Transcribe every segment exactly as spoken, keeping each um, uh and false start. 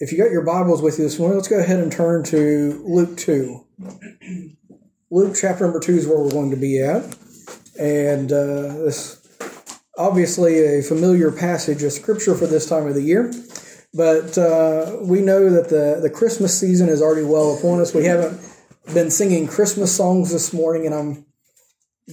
If you got your Bibles with you this morning, let's go ahead and turn to Luke two. Luke chapter number two is where we're going to be at. And uh, this obviously a familiar passage of Scripture for this time of the year. But uh, we know that the, the Christmas season is already well upon us. We haven't been singing Christmas songs this morning, and I'm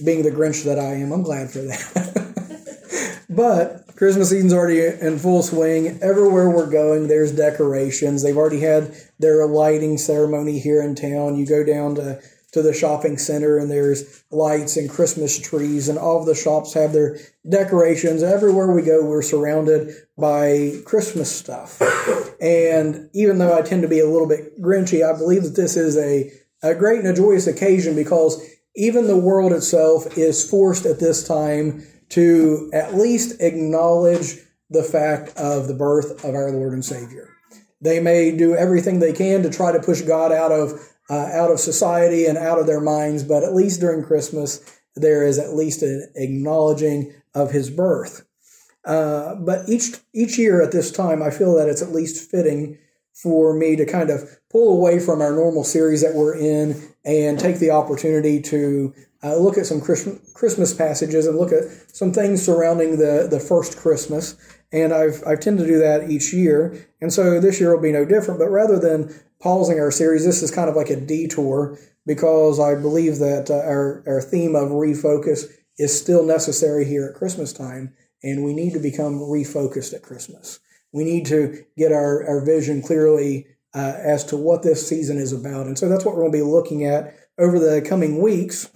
being the Grinch that I am. I'm glad for that. But Christmas season's already in full swing. Everywhere we're going, there's decorations. They've already had their lighting ceremony here in town. You go down to, to the shopping center, and there's lights and Christmas trees, and all of the shops have their decorations. Everywhere we go, we're surrounded by Christmas stuff. And even though I tend to be a little bit Grinchy, I believe that this is a, a great and a joyous occasion, because even the world itself is forced at this time to at least acknowledge the fact of the birth of our Lord and Savior. They may do everything they can to try to push God out of uh, out of society and out of their minds, but at least during Christmas, there is at least an acknowledging of his birth. Uh, but each each year at this time, I feel that it's at least fitting for me to kind of pull away from our normal series that we're in and take the opportunity to uh, look at some Christmas passages and look at some things surrounding the, the first Christmas. And I've I've tended to do that each year. And so this year will be no different. But rather than pausing our series, this is kind of like a detour, because I believe that uh, our, our theme of refocus is still necessary here at Christmas time. And we need to become refocused at Christmas. We need to get our, our vision clearly uh, as to what this season is about. And so that's what we're going to be looking at over the coming weeks.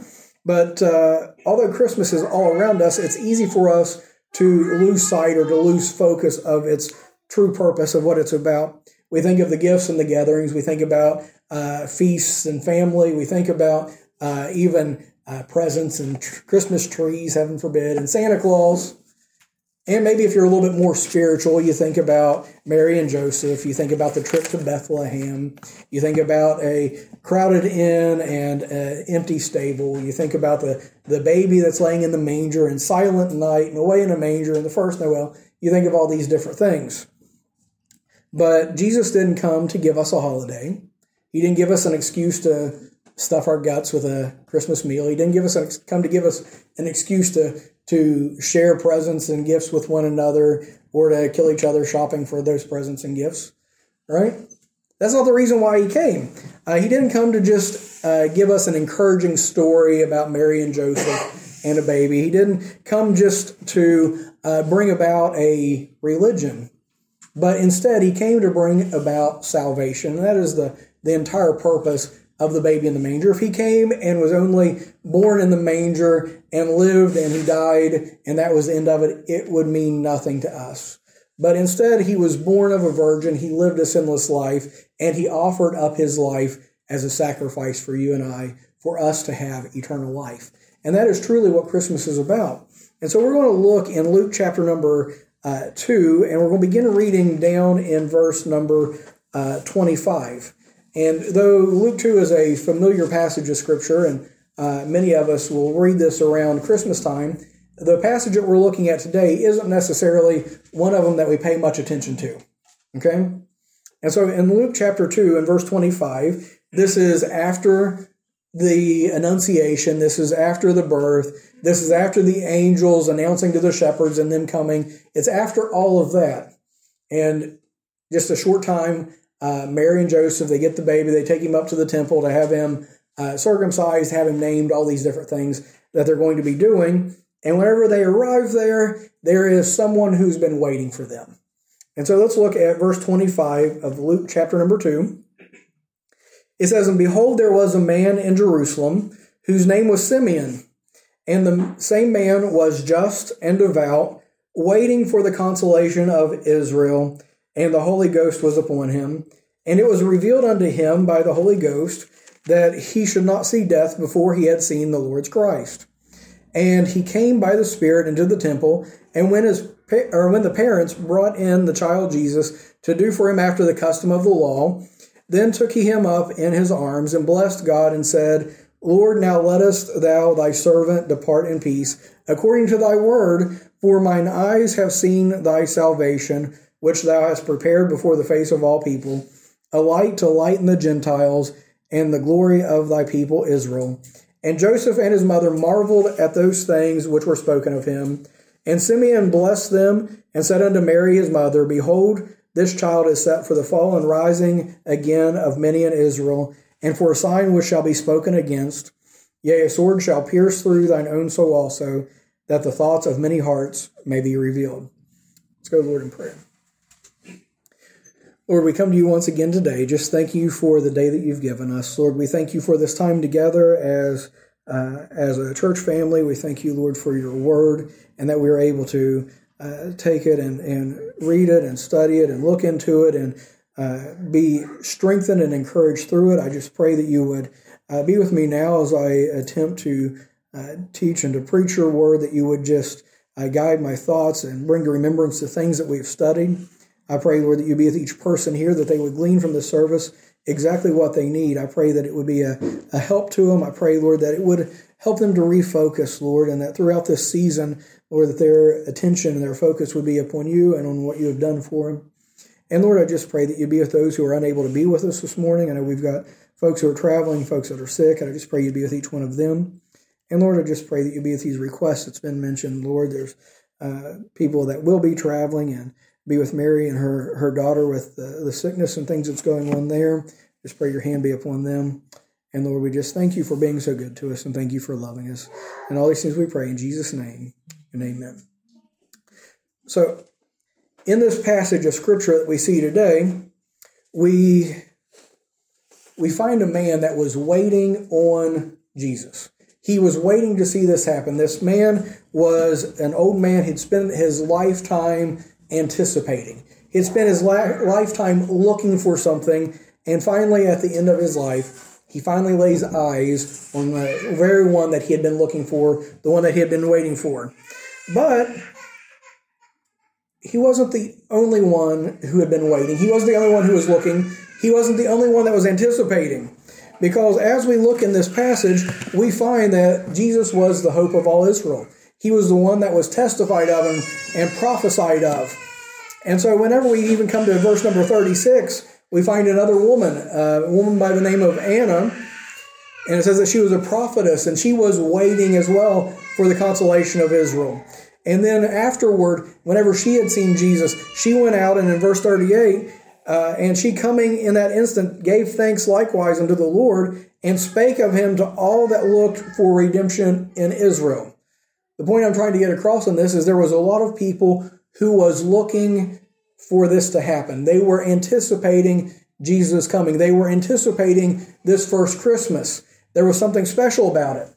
But uh, although Christmas is all around us, it's easy for us to lose sight or to lose focus of its true purpose of what it's about. We think of the gifts and the gatherings. We think about uh, feasts and family. We think about uh, even uh, presents and tr- Christmas trees, heaven forbid, and Santa Claus. And maybe if you're a little bit more spiritual, you think about Mary and Joseph, you think about the trip to Bethlehem, you think about a crowded inn and an empty stable, you think about the, the baby that's laying in the manger and Silent Night and Away in a Manger and the First Noel. You think of all these different things. But Jesus didn't come to give us a holiday. He didn't give us an excuse to stuff our guts with a Christmas meal. He didn't give us an, come to give us an excuse to to share presents and gifts with one another, or to kill each other shopping for those presents and gifts, right? That's not the reason why he came. Uh, he didn't come to just uh, give us an encouraging story about Mary and Joseph and a baby. He didn't come just to uh, bring about a religion, but instead he came to bring about salvation. And that is the, the entire purpose of the baby in the manger. If he came and was only born in the manger and lived and he died and that was the end of it, it would mean nothing to us. But instead, he was born of a virgin, he lived a sinless life, and he offered up his life as a sacrifice for you and I, for us to have eternal life. And that is truly what Christmas is about. And so we're going to look in Luke chapter number uh, two, and we're going to begin reading down in verse number uh, twenty-five. And though Luke two is a familiar passage of Scripture, and uh, many of us will read this around Christmas time, the passage that we're looking at today isn't necessarily one of them that we pay much attention to, okay? And so in Luke chapter two and verse twenty-five, this is after the Annunciation, this is after the birth, this is after the angels announcing to the shepherds and them coming. It's after all of that. And just a short time, Uh, Mary and Joseph, they get the baby, they take him up to the temple to have him uh, circumcised, have him named, all these different things that they're going to be doing. And whenever they arrive there, there is someone who's been waiting for them. And so let's look at verse twenty-five of Luke chapter number two. It says, "And behold, there was a man in Jerusalem whose name was Simeon. And the same man was just and devout, waiting for the consolation of Israel. And the Holy Ghost was upon him. And it was revealed unto him by the Holy Ghost that he should not see death before he had seen the Lord's Christ. And he came by the Spirit into the temple. And when his or when the parents brought in the child Jesus to do for him after the custom of the law, then took he him up in his arms and blessed God and said, Lord, now lettest thou thy servant depart in peace, according to thy word, for mine eyes have seen thy salvation, which thou hast prepared before the face of all people, a light to lighten the Gentiles, and the glory of thy people Israel. And Joseph and his mother marveled at those things which were spoken of him. And Simeon blessed them, and said unto Mary his mother, Behold, this child is set for the fall and rising again of many in Israel, and for a sign which shall be spoken against. Yea, a sword shall pierce through thine own soul also, that the thoughts of many hearts may be revealed. Let's go, Lord, in prayer. Lord, we come to you once again today. Just thank you for the day that you've given us. Lord, we thank you for this time together as uh, as a church family. We thank you, Lord, for your word and that we are able to uh, take it and, and read it and study it and look into it and uh, be strengthened and encouraged through it. I just pray that you would uh, be with me now as I attempt to uh, teach and to preach your word, that you would just uh, guide my thoughts and bring to remembrance the things that we've studied. I pray, Lord, that you be with each person here, that they would glean from the service exactly what they need. I pray that it would be a, a help to them. I pray, Lord, that it would help them to refocus, Lord, and that throughout this season, Lord, that their attention and their focus would be upon you and on what you have done for them. And, Lord, I just pray that you be with those who are unable to be with us this morning. I know we've got folks who are traveling, folks that are sick, and I just pray you be with each one of them. And, Lord, I just pray that you be with these requests that's been mentioned. Lord, there's uh, people that will be traveling, and be with Mary and her, her daughter with the, the sickness and things that's going on there. Just pray your hand be upon them. And Lord, we just thank you for being so good to us and thank you for loving us. And all these things we pray in Jesus' name and amen. So in this passage of scripture that we see today, we, we find a man that was waiting on Jesus. He was waiting to see this happen. This man was an old man. He'd spent his lifetime anticipating. He'd spent his la- lifetime looking for something, and finally, at the end of his life, he finally lays eyes on the very one that he had been looking for, the one that he had been waiting for. But he wasn't the only one who had been waiting. He wasn't the only one who was looking. He wasn't the only one that was anticipating. Because as we look in this passage, we find that Jesus was the hope of all Israel. He was the one that was testified of and, and prophesied of. And so whenever we even come to verse number thirty-six, we find another woman, uh, a woman by the name of Anna, and it says that she was a prophetess, and she was waiting as well for the consolation of Israel. And then afterward, whenever she had seen Jesus, she went out, and in verse thirty-eight, uh, and she coming in that instant gave thanks likewise unto the Lord, and spake of him to all that looked for redemption in Israel. The point I'm trying to get across in this is there was a lot of people who was looking for this to happen. They were anticipating Jesus coming. They were anticipating this first Christmas. There was something special about it.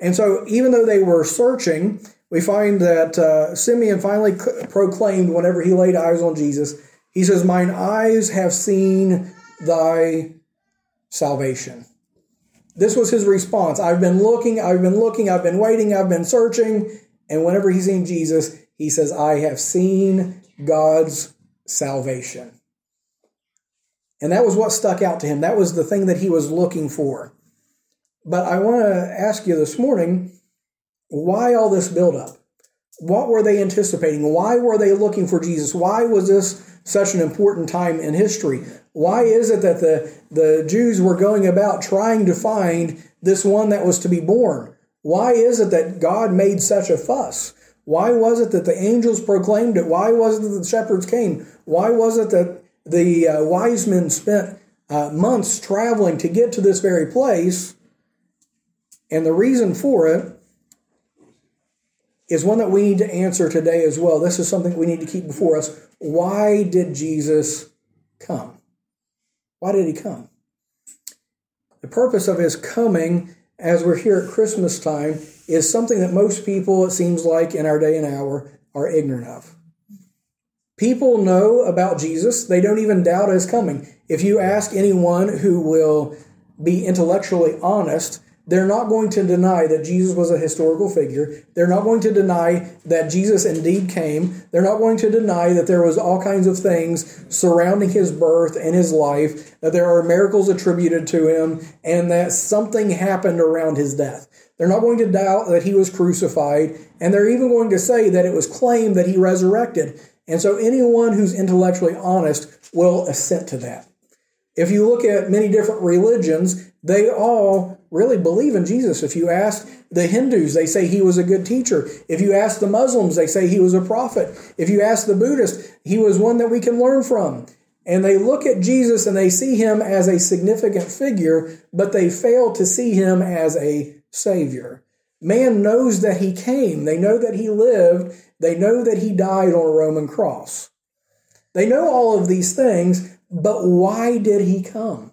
And so even though they were searching, we find that uh, Simeon finally c- proclaimed whenever he laid eyes on Jesus, he says, Mine eyes have seen thy salvation. This was his response. I've been looking, I've been looking, I've been waiting, I've been searching. And whenever he's seen Jesus, he says, I have seen God's salvation. And that was what stuck out to him. That was the thing that he was looking for. But I want to ask you this morning, why all this buildup? What were they anticipating? Why were they looking for Jesus? Why was this such an important time in history? Why is it that the, the Jews were going about trying to find this one that was to be born? Why is it that God made such a fuss? Why was it that the angels proclaimed it? Why was it that the shepherds came? Why was it that the uh, wise men spent uh, months traveling to get to this very place? And the reason for it is one that we need to answer today as well. This is something we need to keep before us. Why did Jesus come? Why did he come? The purpose of his coming, as we're here at Christmas time, is something that most people, it seems like, in our day and hour, are ignorant of. People know about Jesus. They don't even doubt his coming. If you ask anyone who will be intellectually honest, they're not going to deny that Jesus was a historical figure. They're not going to deny that Jesus indeed came. They're not going to deny that there was all kinds of things surrounding his birth and his life, that there are miracles attributed to him, and that something happened around his death. They're not going to doubt that he was crucified, and they're even going to say that it was claimed that he resurrected. And so anyone who's intellectually honest will assent to that. If you look at many different religions, they all really believe in Jesus. If you ask the Hindus, they say he was a good teacher. If you ask the Muslims, they say he was a prophet. If you ask the Buddhists, he was one that we can learn from. And they look at Jesus and they see him as a significant figure, but they fail to see him as a savior. Man knows that he came. They know that he lived. They know that he died on a Roman cross. They know all of these things, but why did he come?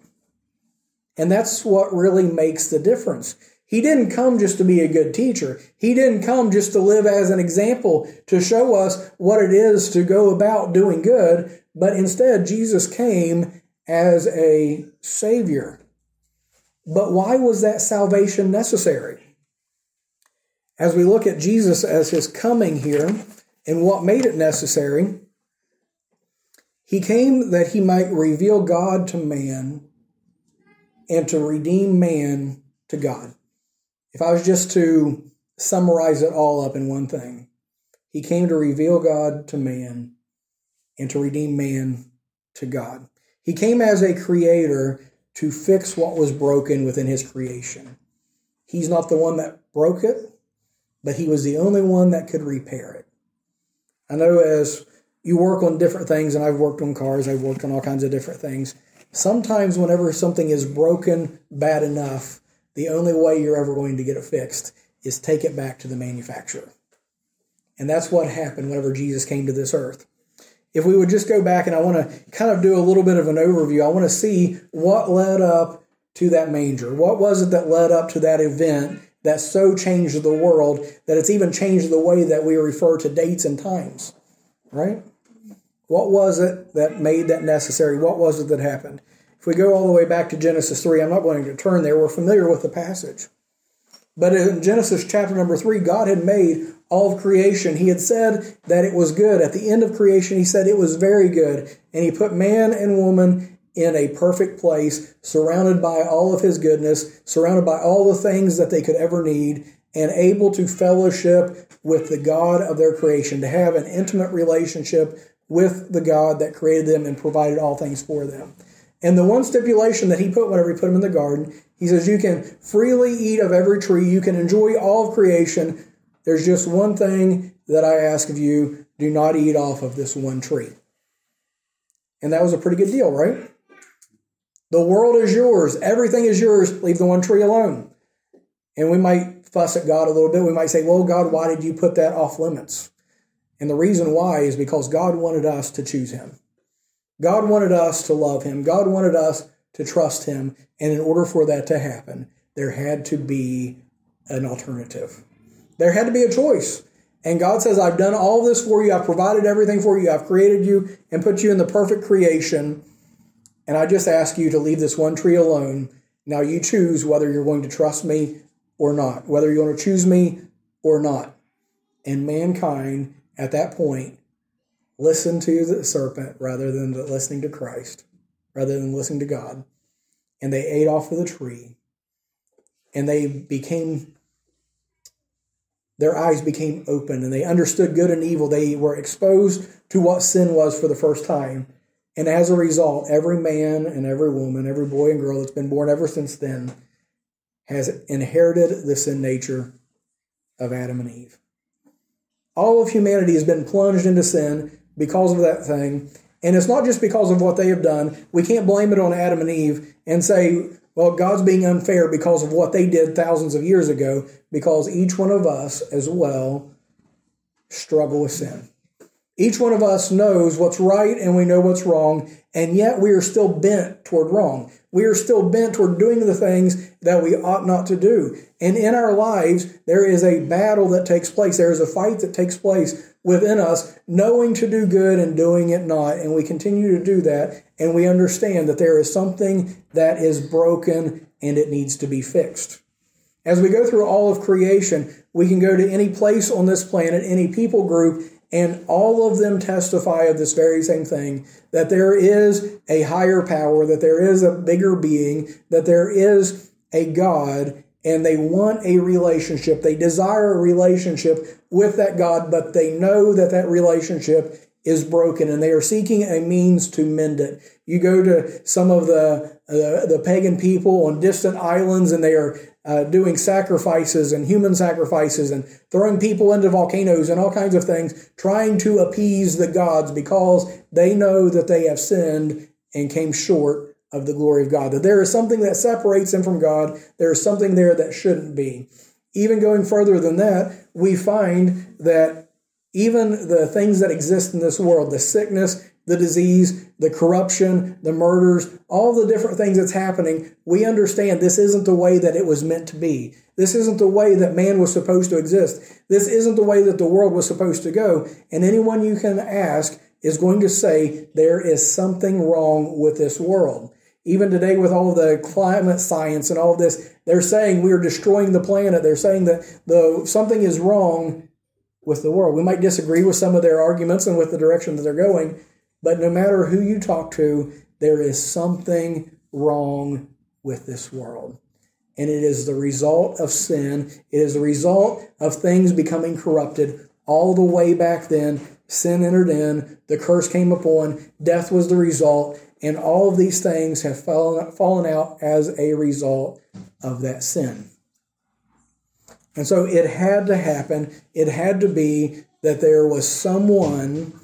And that's what really makes the difference. He didn't come just to be a good teacher. He didn't come just to live as an example to show us what it is to go about doing good, but instead Jesus came as a savior. But why was that salvation necessary? As we look at Jesus as his coming here and what made it necessary, he came that he might reveal God to man and to redeem man to God. If I was just to summarize it all up in one thing, he came to reveal God to man and to redeem man to God. He came as a creator to fix what was broken within his creation. He's not the one that broke it, but he was the only one that could repair it. I know as you work on different things, and I've worked on cars, I've worked on all kinds of different things. Sometimes whenever something is broken bad enough, the only way you're ever going to get it fixed is take it back to the manufacturer. And that's what happened whenever Jesus came to this earth. If we would just go back, and I want to kind of do a little bit of an overview, I want to see what led up to that manger. What was it that led up to that event that so changed the world that it's even changed the way that we refer to dates and times, right? What was it that made that necessary? What was it that happened? If we go all the way back to Genesis three, I'm not going to turn there. We're familiar with the passage. But in Genesis chapter number three, God had made all of creation. He had said that it was good. At the end of creation, he said it was very good. And he put man and woman in a perfect place, surrounded by all of his goodness, surrounded by all the things that they could ever need, and able to fellowship with the God of their creation, to have an intimate relationship with the God that created them and provided all things for them. And the one stipulation that he put whenever he put them in the garden, he says, you can freely eat of every tree, you can enjoy all of creation. There's just one thing that I ask of you, do not eat off of this one tree. And that was a pretty good deal, right? The world is yours. Everything is yours. Leave the one tree alone. And we might fuss at God a little bit. We might say, well, God, why did you put that off limits? And the reason why is because God wanted us to choose him. God wanted us to love him. God wanted us to trust him. And in order for that to happen, there had to be an alternative. There had to be a choice. And God says, I've done all this for you. I've provided everything for you. I've created you and put you in the perfect creation. And I just ask you to leave this one tree alone. Now you choose whether you're going to trust me or not, whether you're going to choose me or not. And mankind at that point listened to the serpent rather than listening to Christ, rather than listening to God. And they ate off of the tree. And they became, their eyes became open and they understood good and evil. They were exposed to what sin was for the first time. And as a result, every man and every woman, every boy and girl that's been born ever since then has inherited the sin nature of Adam and Eve. All of humanity has been plunged into sin because of that thing. And it's not just because of what they have done. We can't blame it on Adam and Eve and say, well, God's being unfair because of what they did thousands of years ago, because each one of us as well struggle with sin. Each one of us knows what's right and we know what's wrong, and yet we are still bent toward wrong. We are still bent toward doing the things that we ought not to do. And in our lives, there is a battle that takes place. There is a fight that takes place within us, knowing to do good and doing it not. And we continue to do that, and we understand that there is something that is broken and it needs to be fixed. As we go through all of creation, we can go to any place on this planet, any people group, and all of them testify of this very same thing, that there is a higher power, that there is a bigger being, that there is a God, and they want a relationship. They desire a relationship with that God, but they know that that relationship is broken, and they are seeking a means to mend it. You go to some of the uh, the pagan people on distant islands, and they are uh, doing sacrifices and human sacrifices and throwing people into volcanoes and all kinds of things, trying to appease the gods because they know that they have sinned and came short of the glory of God. That there is something that separates them from God. There is something there that shouldn't be. Even going further than that, we find that even the things that exist in this world, the sickness, the disease, the corruption, the murders, all the different things that's happening, we understand this isn't the way that it was meant to be. This isn't the way that man was supposed to exist. This isn't the way that the world was supposed to go. And anyone you can ask is going to say there is something wrong with this world. Even today with all the climate science and all of this, they're saying we are destroying the planet. They're saying that though something is wrong with the world. We might disagree with some of their arguments and with the direction that they're going, but no matter who you talk to, there is something wrong with this world. And it is the result of sin. It is the result of things becoming corrupted. All the way back then, sin entered in, the curse came upon, death was the result, and all of these things have fallen out as a result of that sin. And so it had to happen. It had to be that there was someone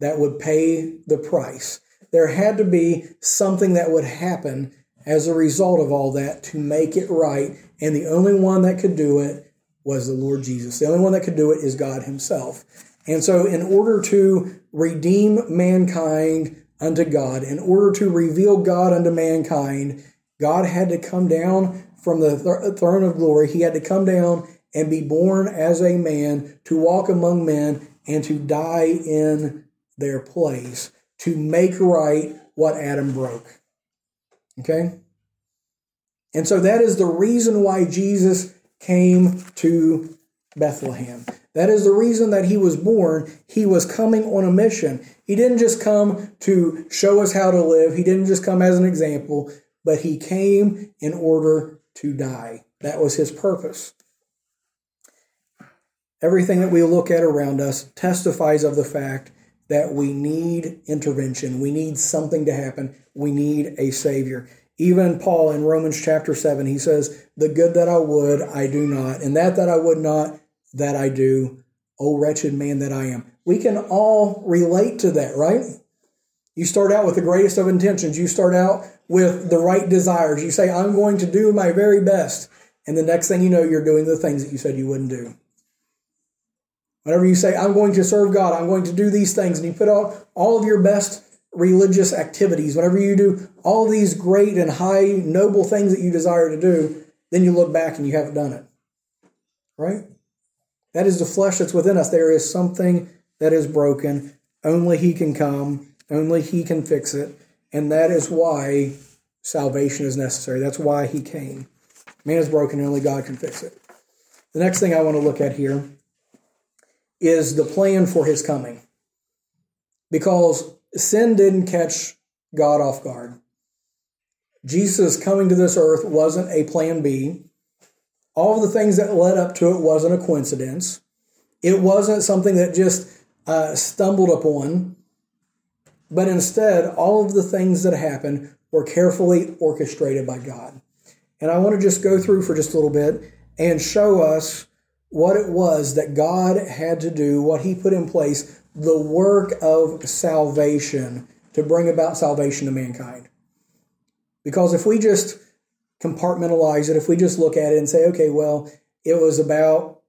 that would pay the price. There had to be something that would happen as a result of all that to make it right. And the only one that could do it was the Lord Jesus. The only one that could do it is God himself. And so in order to redeem mankind unto God, in order to reveal God unto mankind, God had to come down from the throne of glory. He had to come down and be born as a man, to walk among men, and to die in their place, to make right what Adam broke. Okay? And so that is the reason why Jesus came to Bethlehem. That is the reason that he was born. He was coming on a mission. He didn't just come to show us how to live. He didn't just come as an example, but he came in order to die. That was his purpose. Everything that we look at around us testifies of the fact that we need intervention. We need something to happen. We need a Savior. Even Paul in Romans chapter seven, he says, "The good that I would, I do not, and that that I would not, that I do. O wretched man that I am." We can all relate to that, right? You start out with the greatest of intentions. You start out with the right desires. You say, "I'm going to do my very best." And the next thing you know, you're doing the things that you said you wouldn't do. Whenever you say, "I'm going to serve God, I'm going to do these things," and you put out all of your best religious activities, whenever you do all these great and high, noble things that you desire to do, then you look back and you haven't done it. Right? That is the flesh that's within us. There is something that is broken. Only he can come. Only he can fix it. And that is why salvation is necessary. That's why he came. Man is broken, and only God can fix it. The next thing I want to look at here is the plan for his coming. Because sin didn't catch God off guard. Jesus coming to this earth wasn't a plan B. All the things that led up to it wasn't a coincidence. It wasn't something that just uh, stumbled upon. But instead, all of the things that happened were carefully orchestrated by God. And I want to just go through for just a little bit and show us what it was that God had to do, what he put in place, the work of salvation to bring about salvation to mankind. Because if we just compartmentalize it, if we just look at it and say, okay, well, it was about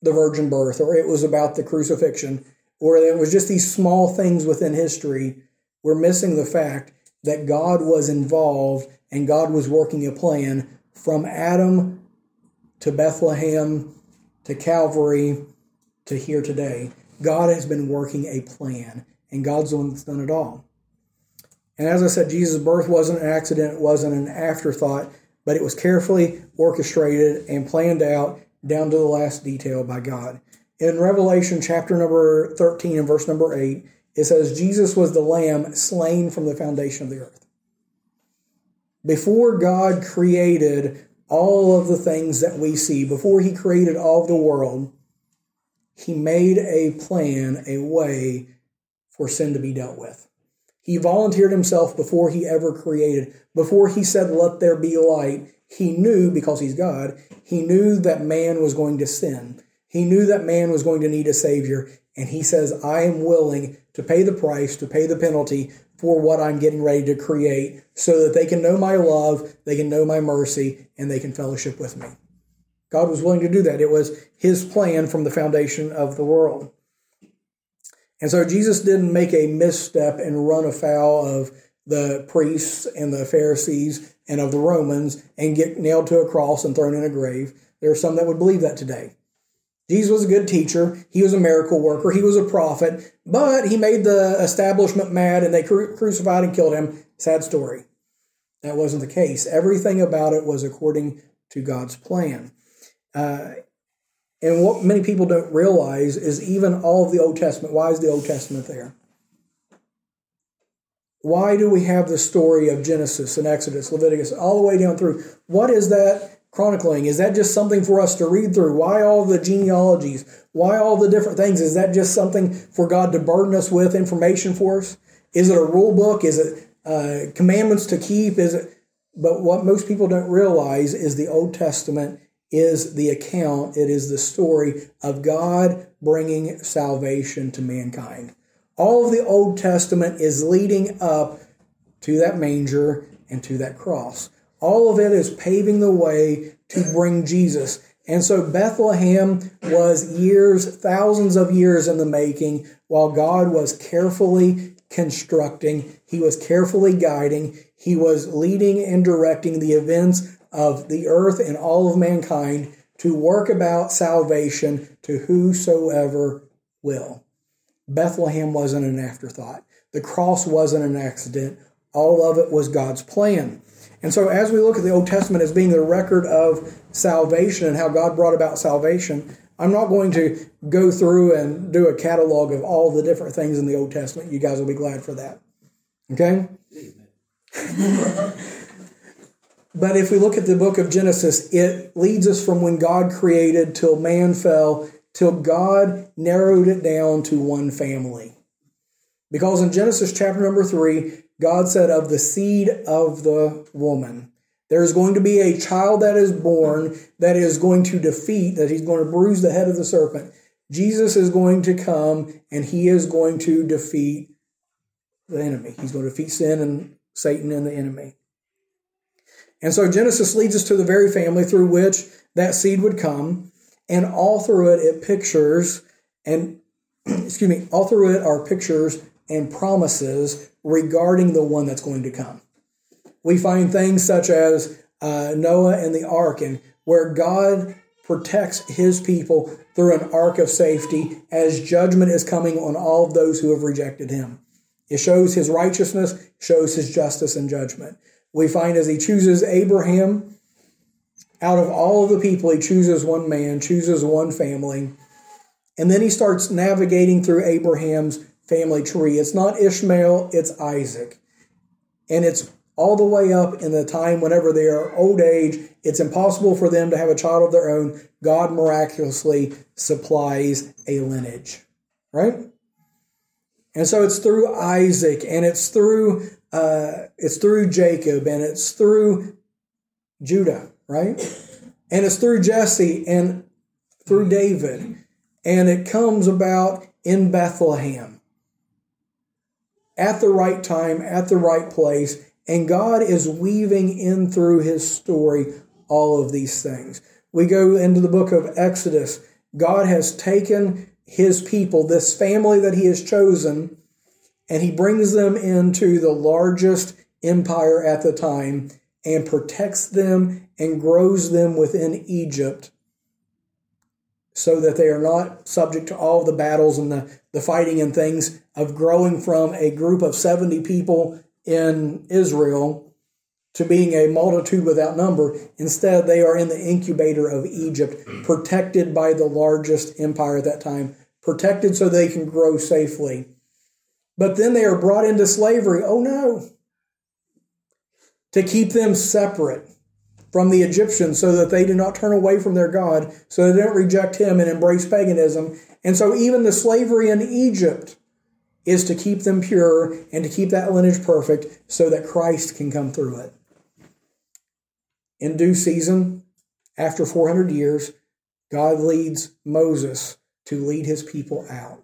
the virgin birth, or it was about the crucifixion, or it was just these small things within history, we're missing the fact that God was involved and God was working a plan from Adam to Bethlehem to Calvary to here today. God has been working a plan, and God's the one that's done it all. And as I said, Jesus' birth wasn't an accident. It wasn't an afterthought, but it was carefully orchestrated and planned out down to the last detail by God. In Revelation chapter number thirteen and verse number eight, it says, "Jesus was the lamb slain from the foundation of the earth." Before God created all of the things that we see, before he created all of the world, he made a plan, a way for sin to be dealt with. He volunteered himself before he ever created. Before he said, let there be light, he knew, because he's God, he knew that man was going to sin. He knew that man was going to need a Savior. And he says, I am willing to pay the price, to pay the penalty for what I'm getting ready to create so that they can know my love, they can know my mercy, and they can fellowship with me. God was willing to do that. It was his plan from the foundation of the world. And so Jesus didn't make a misstep and run afoul of the priests and the Pharisees and of the Romans and get nailed to a cross and thrown in a grave. There are some that would believe that today. Jesus was a good teacher. He was a miracle worker. He was a prophet, but he made the establishment mad and they cru- crucified and killed him. Sad story. That wasn't the case. Everything about it was according to God's plan. Uh, and what many people don't realize is even all of the Old Testament. Why is the Old Testament there? Why do we have the story of Genesis and Exodus, Leviticus, all the way down through? What is that chronicling? Is that just something for us to read through? Why all the genealogies? Why all the different things? Is that just something for God to burden us with information for us? Is it a rule book? Is it uh, commandments to keep? Is it? But what most people don't realize is the Old Testament is the account. It is the story of God bringing salvation to mankind. All of the Old Testament is leading up to that manger and to that cross. All of it is paving the way to bring Jesus. And so Bethlehem was years, thousands of years in the making, while God was carefully constructing, he was carefully guiding, he was leading and directing the events of the earth and all of mankind to work about salvation to whosoever will. Bethlehem wasn't an afterthought. The cross wasn't an accident. All of it was God's plan. And so as we look at the Old Testament as being the record of salvation and how God brought about salvation, I'm not going to go through and do a catalog of all the different things in the Old Testament. You guys will be glad for that. Okay? But if we look at the book of Genesis, it leads us from when God created till man fell, till God narrowed it down to one family. Because in Genesis chapter number three, God said of the seed of the woman, there's going to be a child that is born that is going to defeat, that he's going to bruise the head of the serpent. Jesus is going to come and he is going to defeat the enemy. He's going to defeat sin and Satan and the enemy. And so Genesis leads us to the very family through which that seed would come. And all through it, it pictures and, excuse me, all through it are pictures and promises regarding the one that's going to come. We find things such as uh, Noah and the ark, and where God protects his people through an ark of safety as judgment is coming on all of those who have rejected him. It shows his righteousness, shows his justice and judgment. We find as he chooses Abraham, out of all of the people, he chooses one man, chooses one family, and then he starts navigating through Abraham's family tree. It's not Ishmael, it's Isaac. And it's all the way up in the time whenever they are old age, it's impossible for them to have a child of their own. God miraculously supplies a lineage, right? And so it's through Isaac, and it's through uh, it's through Jacob, and it's through Judah, right? And it's through Jesse and through David. And it comes about in Bethlehem, at the right time, at the right place, and God is weaving in through his story all of these things. We go into the book of Exodus. God has taken his people, this family that he has chosen, and he brings them into the largest empire at the time and protects them and grows them within Egypt so that they are not subject to all the battles and the, the fighting and things of growing from a group of seventy people in Israel to being a multitude without number. Instead, they are in the incubator of Egypt, protected by the largest empire at that time, protected so they can grow safely. But then they are brought into slavery. Oh no! To keep them separate from the Egyptians so that they do not turn away from their God, so they don't reject him and embrace paganism. And so even the slavery in Egypt is to keep them pure and to keep that lineage perfect so that Christ can come through it. In due season, after four hundred years, God leads Moses to lead his people out,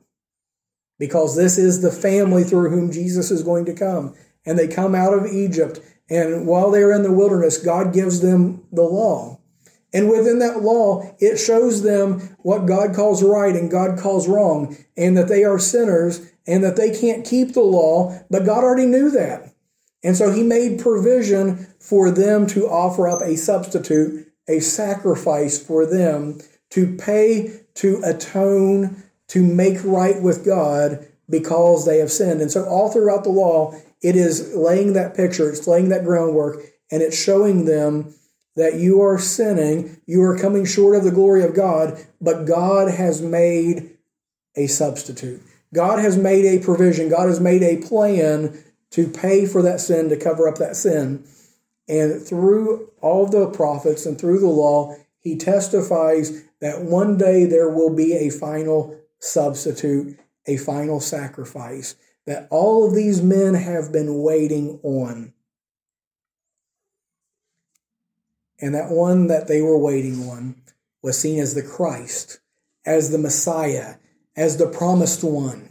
because this is the family through whom Jesus is going to come. And they come out of Egypt, and while they're in the wilderness, God gives them the law. And within that law, it shows them what God calls right and God calls wrong, and that they are sinners and that they can't keep the law, but God already knew that. And so he made provision for them to offer up a substitute, a sacrifice for them to pay, to atone, to make right with God because they have sinned. And so all throughout the law, it is laying that picture, it's laying that groundwork, and it's showing them that you are sinning, you are coming short of the glory of God, but God has made a substitute. God has made a provision. God has made a plan to pay for that sin, to cover up that sin. And through all the prophets and through the law, he testifies that one day there will be a final substitute, a final sacrifice that all of these men have been waiting on. And that one that they were waiting on was seen as the Christ, as the Messiah, as the promised one.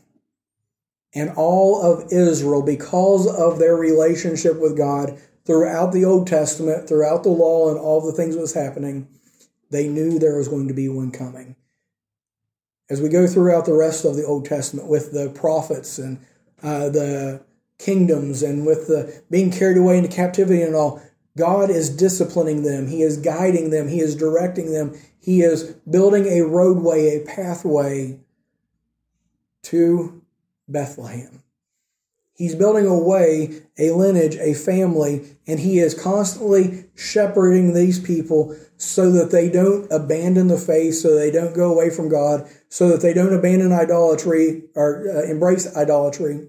And all of Israel, because of their relationship with God throughout the Old Testament, throughout the law and all the things that was happening, they knew there was going to be one coming. As we go throughout the rest of the Old Testament with the prophets and uh, the kingdoms and with the being carried away into captivity and all, God is disciplining them. He is guiding them. He is directing them. He is building a roadway, a pathway to Bethlehem. He's building a way, a lineage, a family, and he is constantly shepherding these people so that they don't abandon the faith, so they don't go away from God, so that they don't abandon idolatry or uh, embrace idolatry,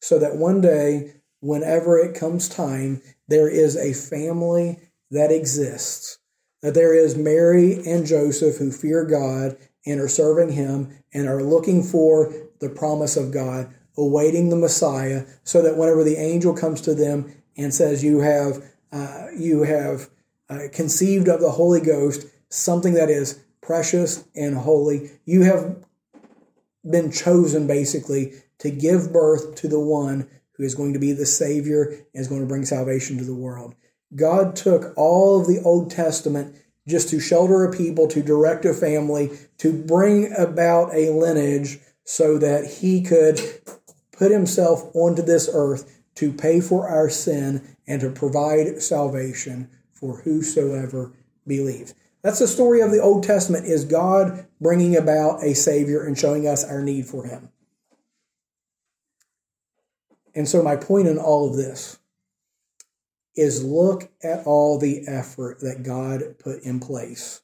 so that one day, whenever it comes time, there is a family that exists, that there is Mary and Joseph who fear God and are serving him and are looking for the promise of God, awaiting the Messiah, so that whenever the angel comes to them and says, you have uh, you have uh, conceived of the Holy Ghost, something that is precious and holy. You have been chosen, basically, to give birth to the one who is going to be the Savior and is going to bring salvation to the world. God took all of the Old Testament just to shelter a people, to direct a family, to bring about a lineage so that he could put himself onto this earth to pay for our sin and to provide salvation for whosoever believes. That's the story of the Old Testament, is God bringing about a Savior and showing us our need for him. And so my point in all of this is, look at all the effort that God put in place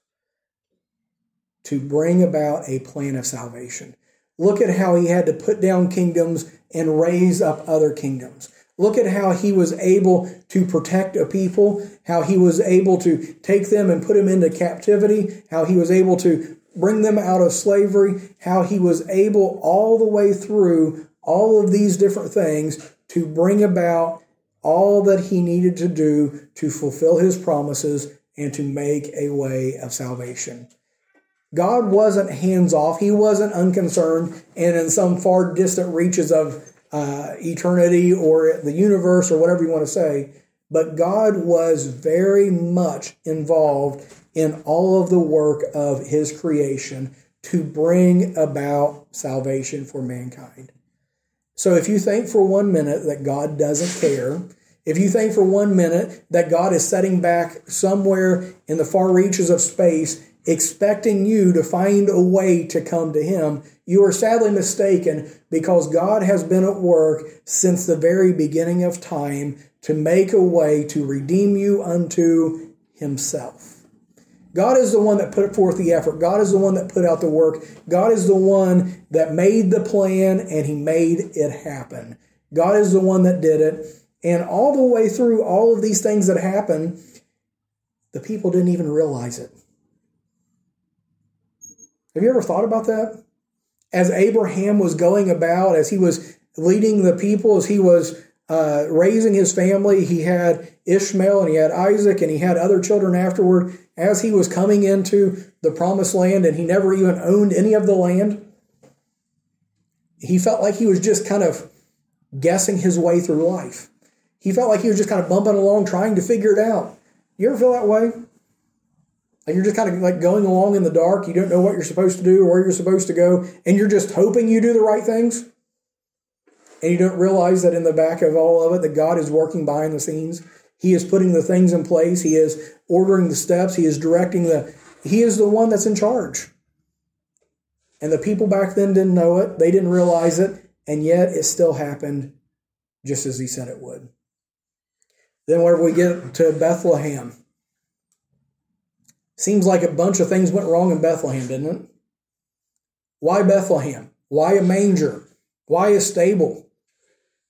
to bring about a plan of salvation. Look at how he had to put down kingdoms and raise up other kingdoms. Look at how he was able to protect a people, how he was able to take them and put them into captivity, how he was able to bring them out of slavery, how he was able all the way through all of these different things to bring about all that he needed to do to fulfill his promises and to make a way of salvation. God wasn't hands-off. He wasn't unconcerned and in some far distant reaches of uh, eternity or the universe or whatever you want to say. But God was very much involved in all of the work of his creation to bring about salvation for mankind. So if you think for one minute that God doesn't care, if you think for one minute that God is sitting back somewhere in the far reaches of space expecting you to find a way to come to him, you are sadly mistaken, because God has been at work since the very beginning of time to make a way to redeem you unto himself. God is the one that put forth the effort. God is the one that put out the work. God is the one that made the plan, and he made it happen. God is the one that did it. And all the way through all of these things that happened, the people didn't even realize it. Have you ever thought about that? as Abraham was going about, as he was leading the people, as he was uh, raising his family, he had Ishmael and he had Isaac and he had other children afterward. As he was coming into the promised land and he never even owned any of the land, he felt like he was just kind of guessing his way through life. He felt like he was just kind of bumping along, trying to figure it out. You ever feel that way? Like you're just kind of like going along in the dark. You don't know what you're supposed to do or where you're supposed to go, and you're just hoping you do the right things. And you don't realize that in the back of all of it, that God is working behind the scenes. He is putting the things in place. He is ordering the steps. He is directing the, he is the one that's in charge. And the people back then didn't know it. They didn't realize it. And yet it still happened just as he said it would. Then whenever we get to Bethlehem, seems like a bunch of things went wrong in Bethlehem, didn't it? Why Bethlehem? Why a manger? Why a stable?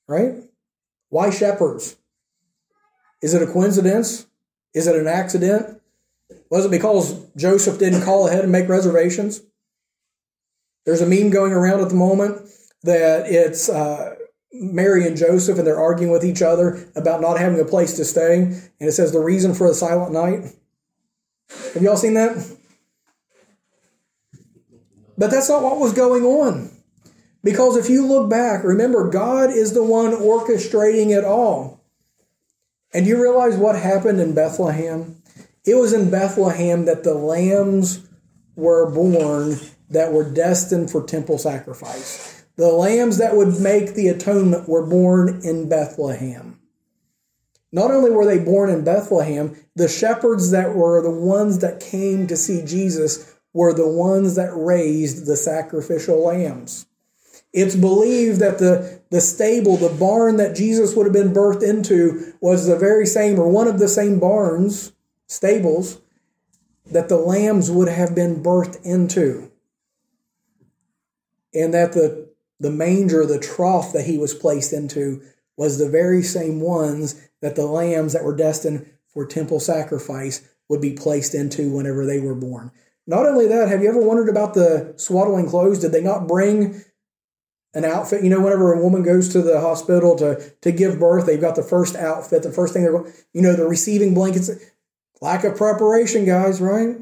Right? Why shepherds? Is it a coincidence? Is it an accident? Was it because Joseph didn't call ahead and make reservations? There's a meme going around at the moment that it's uh, Mary and Joseph, and they're arguing with each other about not having a place to stay. And it says the reason for the silent night. Have y'all seen that? But that's not what was going on. Because if you look back, remember, God is the one orchestrating it all. And you realize what happened in Bethlehem? It was in Bethlehem that the lambs were born that were destined for temple sacrifice. The lambs that would make the atonement were born in Bethlehem. Not only were they born in Bethlehem, the shepherds that were the ones that came to see Jesus were the ones that raised the sacrificial lambs. It's believed that the, the stable, the barn that Jesus would have been birthed into was the very same or one of the same barns, stables, that the lambs would have been birthed into. And that the, the manger, the trough that he was placed into was the very same ones that the lambs that were destined for temple sacrifice would be placed into whenever they were born. Not only that, have you ever wondered about the swaddling clothes? Did they not bring an outfit? You know, whenever a woman goes to the hospital to, to give birth, they've got the first outfit, the first thing they're going, you know, the receiving blankets. Lack of preparation, guys, right?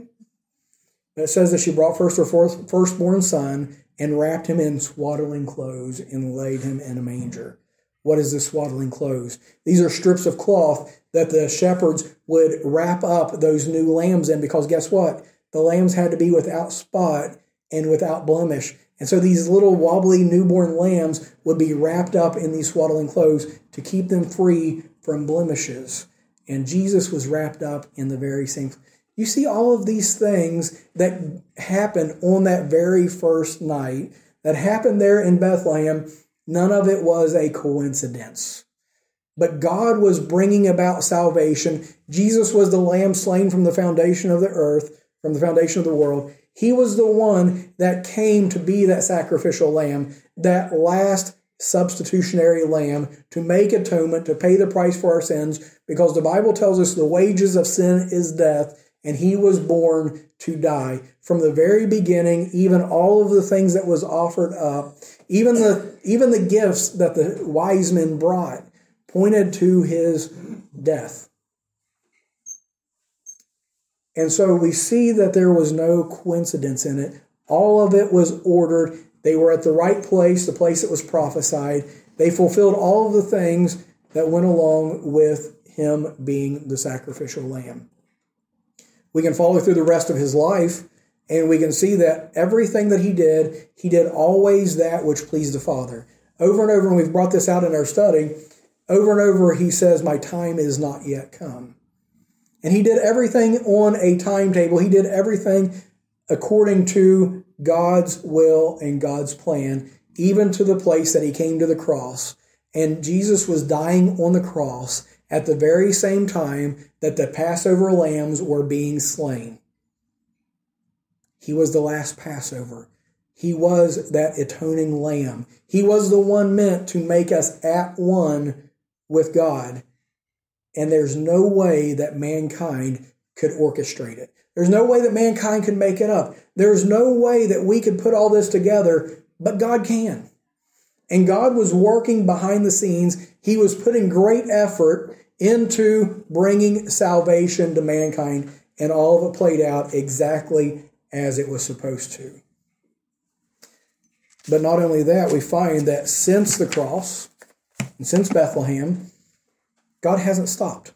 It says that she brought first her fourth, firstborn son and wrapped him in swaddling clothes and laid him in a manger. What is the swaddling clothes? These are strips of cloth that the shepherds would wrap up those new lambs in, because guess what? The lambs had to be without spot and without blemish. And so these little wobbly newborn lambs would be wrapped up in these swaddling clothes to keep them free from blemishes. And Jesus was wrapped up in the very same. You see all of these things that happened on that very first night, that happened there in Bethlehem. None of it was a coincidence. But God was bringing about salvation. Jesus was the lamb slain from the foundation of the earth, from the foundation of the world. He was the one that came to be that sacrificial lamb, that last substitutionary lamb to make atonement, to pay the price for our sins, because the Bible tells us the wages of sin is death, and he was born to die. From the very beginning, even all of the things that was offered up, even the even the gifts that the wise men brought pointed to his death. And so we see that there was no coincidence in it. All of it was ordered. They were at the right place, the place that was prophesied. They fulfilled all of the things that went along with him being the sacrificial lamb. We can follow through the rest of his life, and we can see that everything that he did, he did always that which pleased the Father. Over and over, and we've brought this out in our study, over and over he says, my time is not yet come. And he did everything on a timetable. He did everything according to God's will and God's plan, even to the place that he came to the cross. And Jesus was dying on the cross at the very same time that the Passover lambs were being slain. He was the last Passover. He was that atoning lamb. He was the one meant to make us at one with God. And there's no way that mankind could orchestrate it. There's no way that mankind could make it up. There's no way that we could put all this together but God can. And God was working behind the scenes. He was putting great effort into bringing salvation to mankind, and all of it played out exactly as it was supposed to. But not only that, we find that since the cross and since Bethlehem, God hasn't stopped.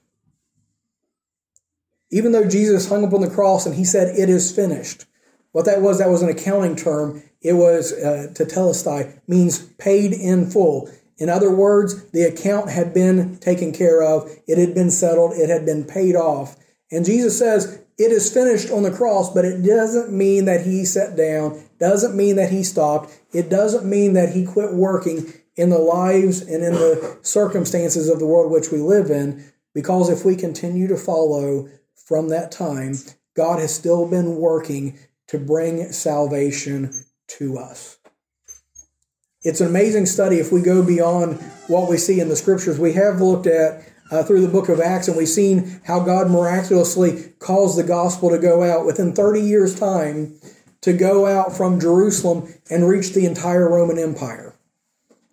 Even though Jesus hung up on the cross and he said, "It is finished," what that was, that was an accounting term. It was uh, tetelestai, means paid in full. In other words, the account had been taken care of. It had been settled. It had been paid off. And Jesus says, "It is finished" on the cross, but it doesn't mean that he sat down, doesn't mean that he stopped. It doesn't mean that he quit working in the lives and in the circumstances of the world which we live in, because if we continue to follow from that time, God has still been working to bring salvation to us. It's an amazing study if we go beyond what we see in the Scriptures. We have looked at uh, through the book of Acts, and we've seen how God miraculously caused the gospel to go out within thirty years' time, to go out from Jerusalem and reach the entire Roman Empire,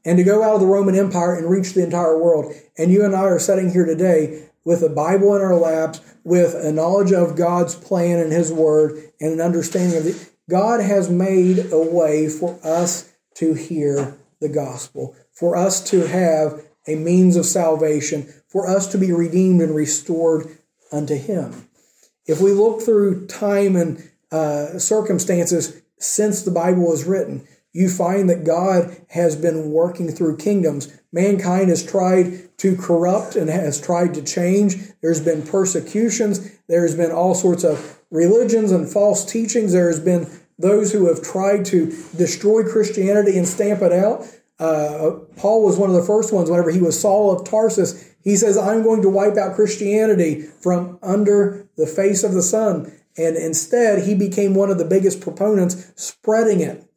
and to go out of the Roman Empire and reach the entire world. And you and I are sitting here today with a Bible in our laps, with a knowledge of God's plan and His Word, and an understanding of it. God has made a way for us to hear the gospel, for us to have a means of salvation, for us to be redeemed and restored unto Him. If we look through time and uh, circumstances since the Bible was written, you find that God has been working through kingdoms. Mankind has tried to corrupt and has tried to change. There's been persecutions. There's been all sorts of religions and false teachings. There's been those who have tried to destroy Christianity and stamp it out. Uh, Paul was one of the first ones. Whenever he was Saul of Tarsus, he says, "I'm going to wipe out Christianity from under the face of the sun." And instead, he became one of the biggest proponents, spreading it.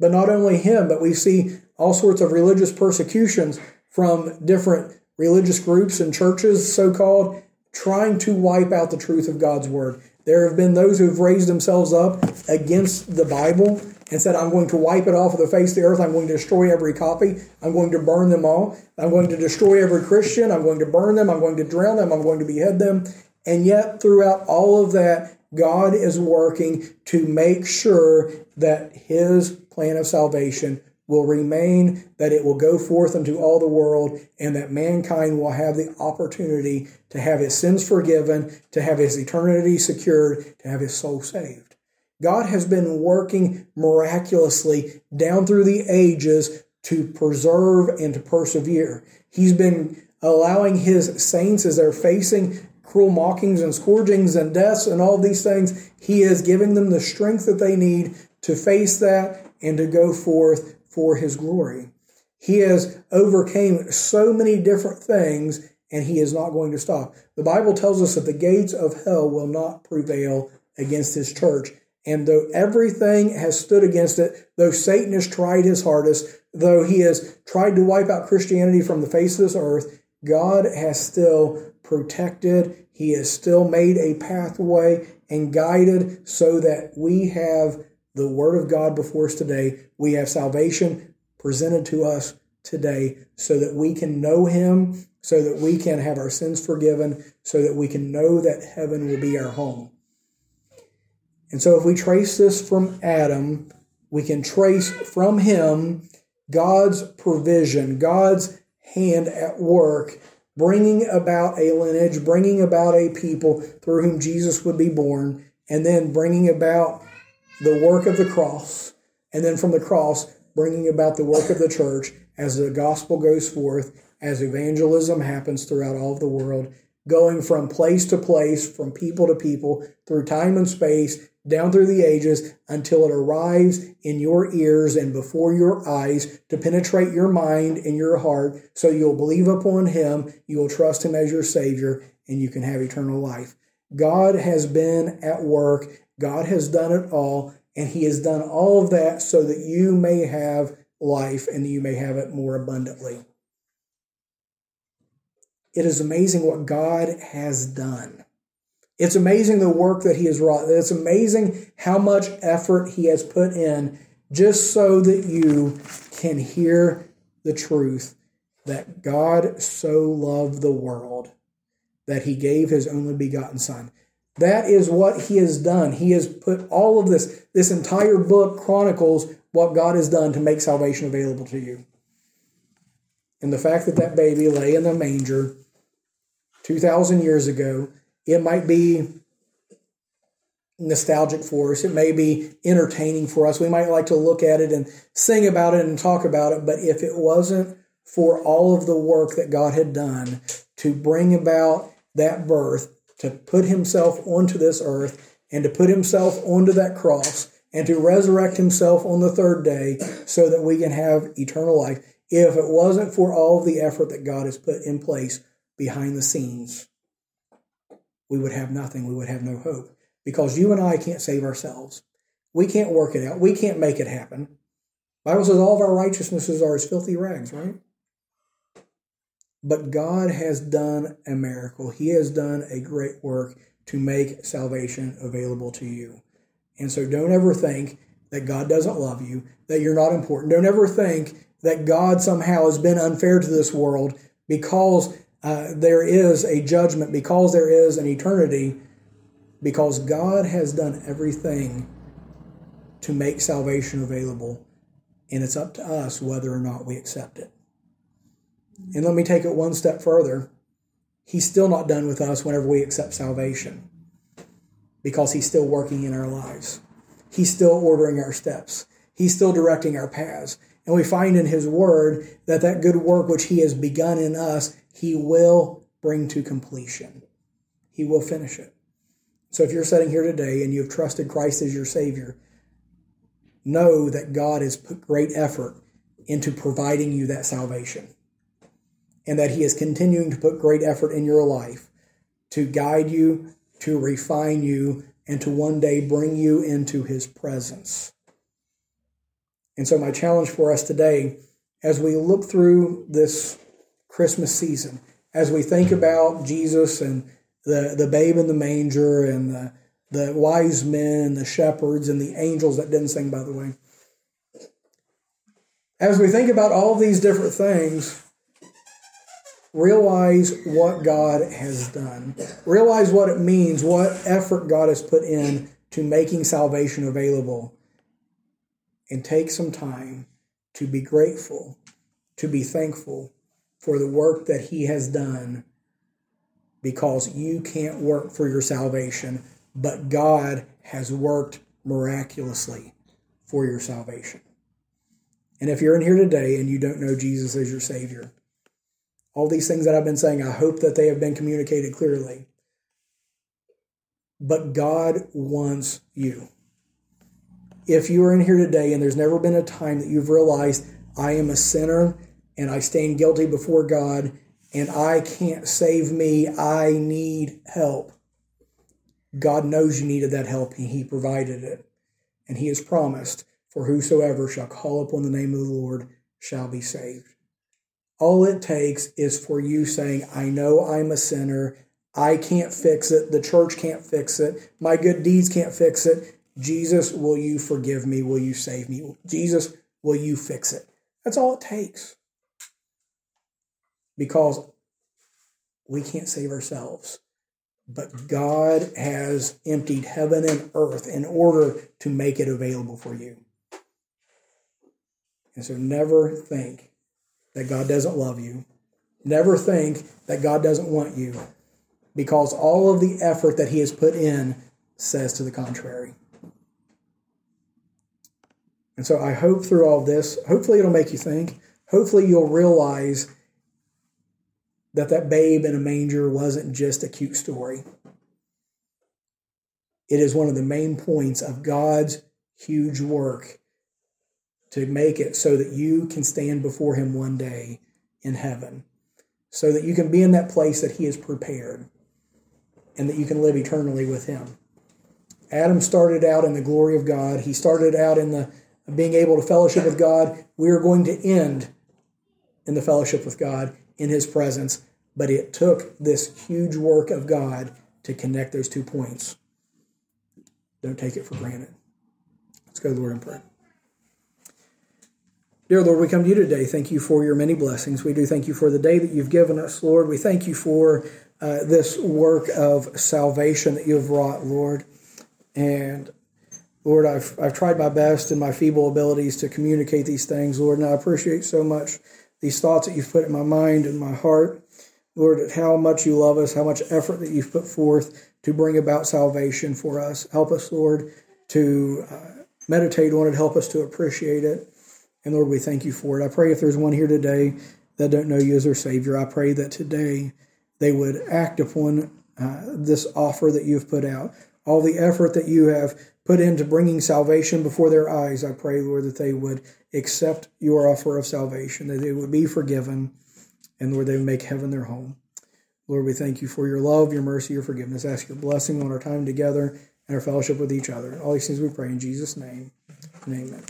But not only him, but we see all sorts of religious persecutions from different religious groups and churches, so-called, trying to wipe out the truth of God's Word. There have been those who've raised themselves up against the Bible and said, "I'm going to wipe it off of the face of the earth. I'm going to destroy every copy. I'm going to burn them all. I'm going to destroy every Christian. I'm going to burn them. I'm going to drown them. I'm going to behead them." And yet, throughout all of that, God is working to make sure that His plan of salvation will remain, that it will go forth into all the world, and that mankind will have the opportunity to have his sins forgiven, to have his eternity secured, to have his soul saved. God has been working miraculously down through the ages to preserve and to persevere. He's been allowing His saints, as they're facing cruel mockings and scourgings and deaths and all these things, He is giving them the strength that they need to face that and to go forth for His glory. He has overcame so many different things, and He is not going to stop. The Bible tells us that the gates of hell will not prevail against His church. And though everything has stood against it, though Satan has tried his hardest, though he has tried to wipe out Christianity from the face of this earth, God has still protected. He has still made a pathway and guided so that we have the Word of God before us today. We have salvation presented to us today so that we can know Him, so that we can have our sins forgiven, so that we can know that heaven will be our home. And so if we trace this from Adam, we can trace from him God's provision, God's hand at work, bringing about a lineage, bringing about a people through whom Jesus would be born, and then bringing about the work of the cross, and then from the cross, bringing about the work of the church as the gospel goes forth, as evangelism happens throughout all of the world, going from place to place, from people to people, through time and space, down through the ages, until it arrives in your ears and before your eyes to penetrate your mind and your heart, so you'll believe upon Him, you will trust Him as your Savior, and you can have eternal life. God has been at work. God has done it all, and He has done all of that so that you may have life and you may have it more abundantly. It is amazing what God has done. It's amazing the work that He has wrought. It's amazing how much effort He has put in just so that you can hear the truth that God so loved the world that he gave his only begotten Son. That is what he has done. He has put all of this, this entire book chronicles what God has done to make salvation available to you. And the fact that that baby lay in the manger two thousand years ago, it might be nostalgic for us. It may be entertaining for us. We might like to look at it and sing about it and talk about it. But if it wasn't for all of the work that God had done to bring about that birth, to put himself onto this earth and to put himself onto that cross and to resurrect himself on the third day so that we can have eternal life. If it wasn't for all of the effort that God has put in place behind the scenes, we would have nothing. We would have no hope because you and I can't save ourselves. We can't work it out. We can't make it happen. The Bible says all of our righteousnesses are as filthy rags, right? But God has done a miracle. He has done a great work to make salvation available to you. And so don't ever think that God doesn't love you, that you're not important. Don't ever think that God somehow has been unfair to this world because uh, there is a judgment, because there is an eternity, because God has done everything to make salvation available. And it's up to us whether or not we accept it. And let me take it one step further. He's still not done with us whenever we accept salvation because he's still working in our lives. He's still ordering our steps. He's still directing our paths. And we find in his word that that good work which he has begun in us, he will bring to completion. He will finish it. So if you're sitting here today and you've trusted Christ as your Savior, know that God has put great effort into providing you that salvation, and that he is continuing to put great effort in your life to guide you, to refine you, and to one day bring you into his presence. And so my challenge for us today, as we look through this Christmas season, as we think about Jesus and the, the babe in the manger and the, the wise men and the shepherds and the angels that didn't sing, by the way, as we think about all these different things, realize what God has done. Realize what it means, what effort God has put in to making salvation available. And take some time to be grateful, to be thankful for the work that he has done, because you can't work for your salvation, but God has worked miraculously for your salvation. And if you're in here today and you don't know Jesus as your Savior, all these things that I've been saying, I hope that they have been communicated clearly. But God wants you. If you are in here today and there's never been a time that you've realized, I am a sinner and I stand guilty before God and I can't save me, I need help. God knows you needed that help and he provided it. And he has promised, for whosoever shall call upon the name of the Lord shall be saved. All it takes is for you saying, I know I'm a sinner. I can't fix it. The church can't fix it. My good deeds can't fix it. Jesus, will you forgive me? Will you save me? Jesus, will you fix it? That's all it takes. Because we can't save ourselves. But God has emptied heaven and earth in order to make it available for you. And so never think that God doesn't love you. Never think that God doesn't want you, because all of the effort that he has put in says to the contrary. And so I hope through all this, hopefully it'll make you think. Hopefully you'll realize that that babe in a manger wasn't just a cute story. It is one of the main points of God's huge work to make it so that you can stand before him one day in heaven, so that you can be in that place that he has prepared and that you can live eternally with him. Adam started out in the glory of God. He started out in the being able to fellowship with God. We are going to end in the fellowship with God in his presence, but it took this huge work of God to connect those two points. Don't take it for granted. Let's go to the Lord in prayer. Dear Lord, we come to you today. Thank you for your many blessings. We do thank you for the day that you've given us, Lord. We thank you for uh, this work of salvation that you have wrought, Lord. And Lord, I've I've tried my best in my feeble abilities to communicate these things, Lord, and I appreciate so much these thoughts that you've put in my mind and my heart, Lord, at how much you love us, how much effort that you've put forth to bring about salvation for us. Help us, Lord, to uh, meditate on it. Help us to appreciate it. And Lord, we thank you for it. I pray if there's one here today that don't know you as their Savior, I pray that today they would act upon uh, this offer that you've put out. All the effort that you have put into bringing salvation before their eyes, I pray, Lord, that they would accept your offer of salvation, that they would be forgiven, and Lord, they would make heaven their home. Lord, we thank you for your love, your mercy, your forgiveness. I ask your blessing on our time together and our fellowship with each other. All these things we pray in Jesus' name. Amen.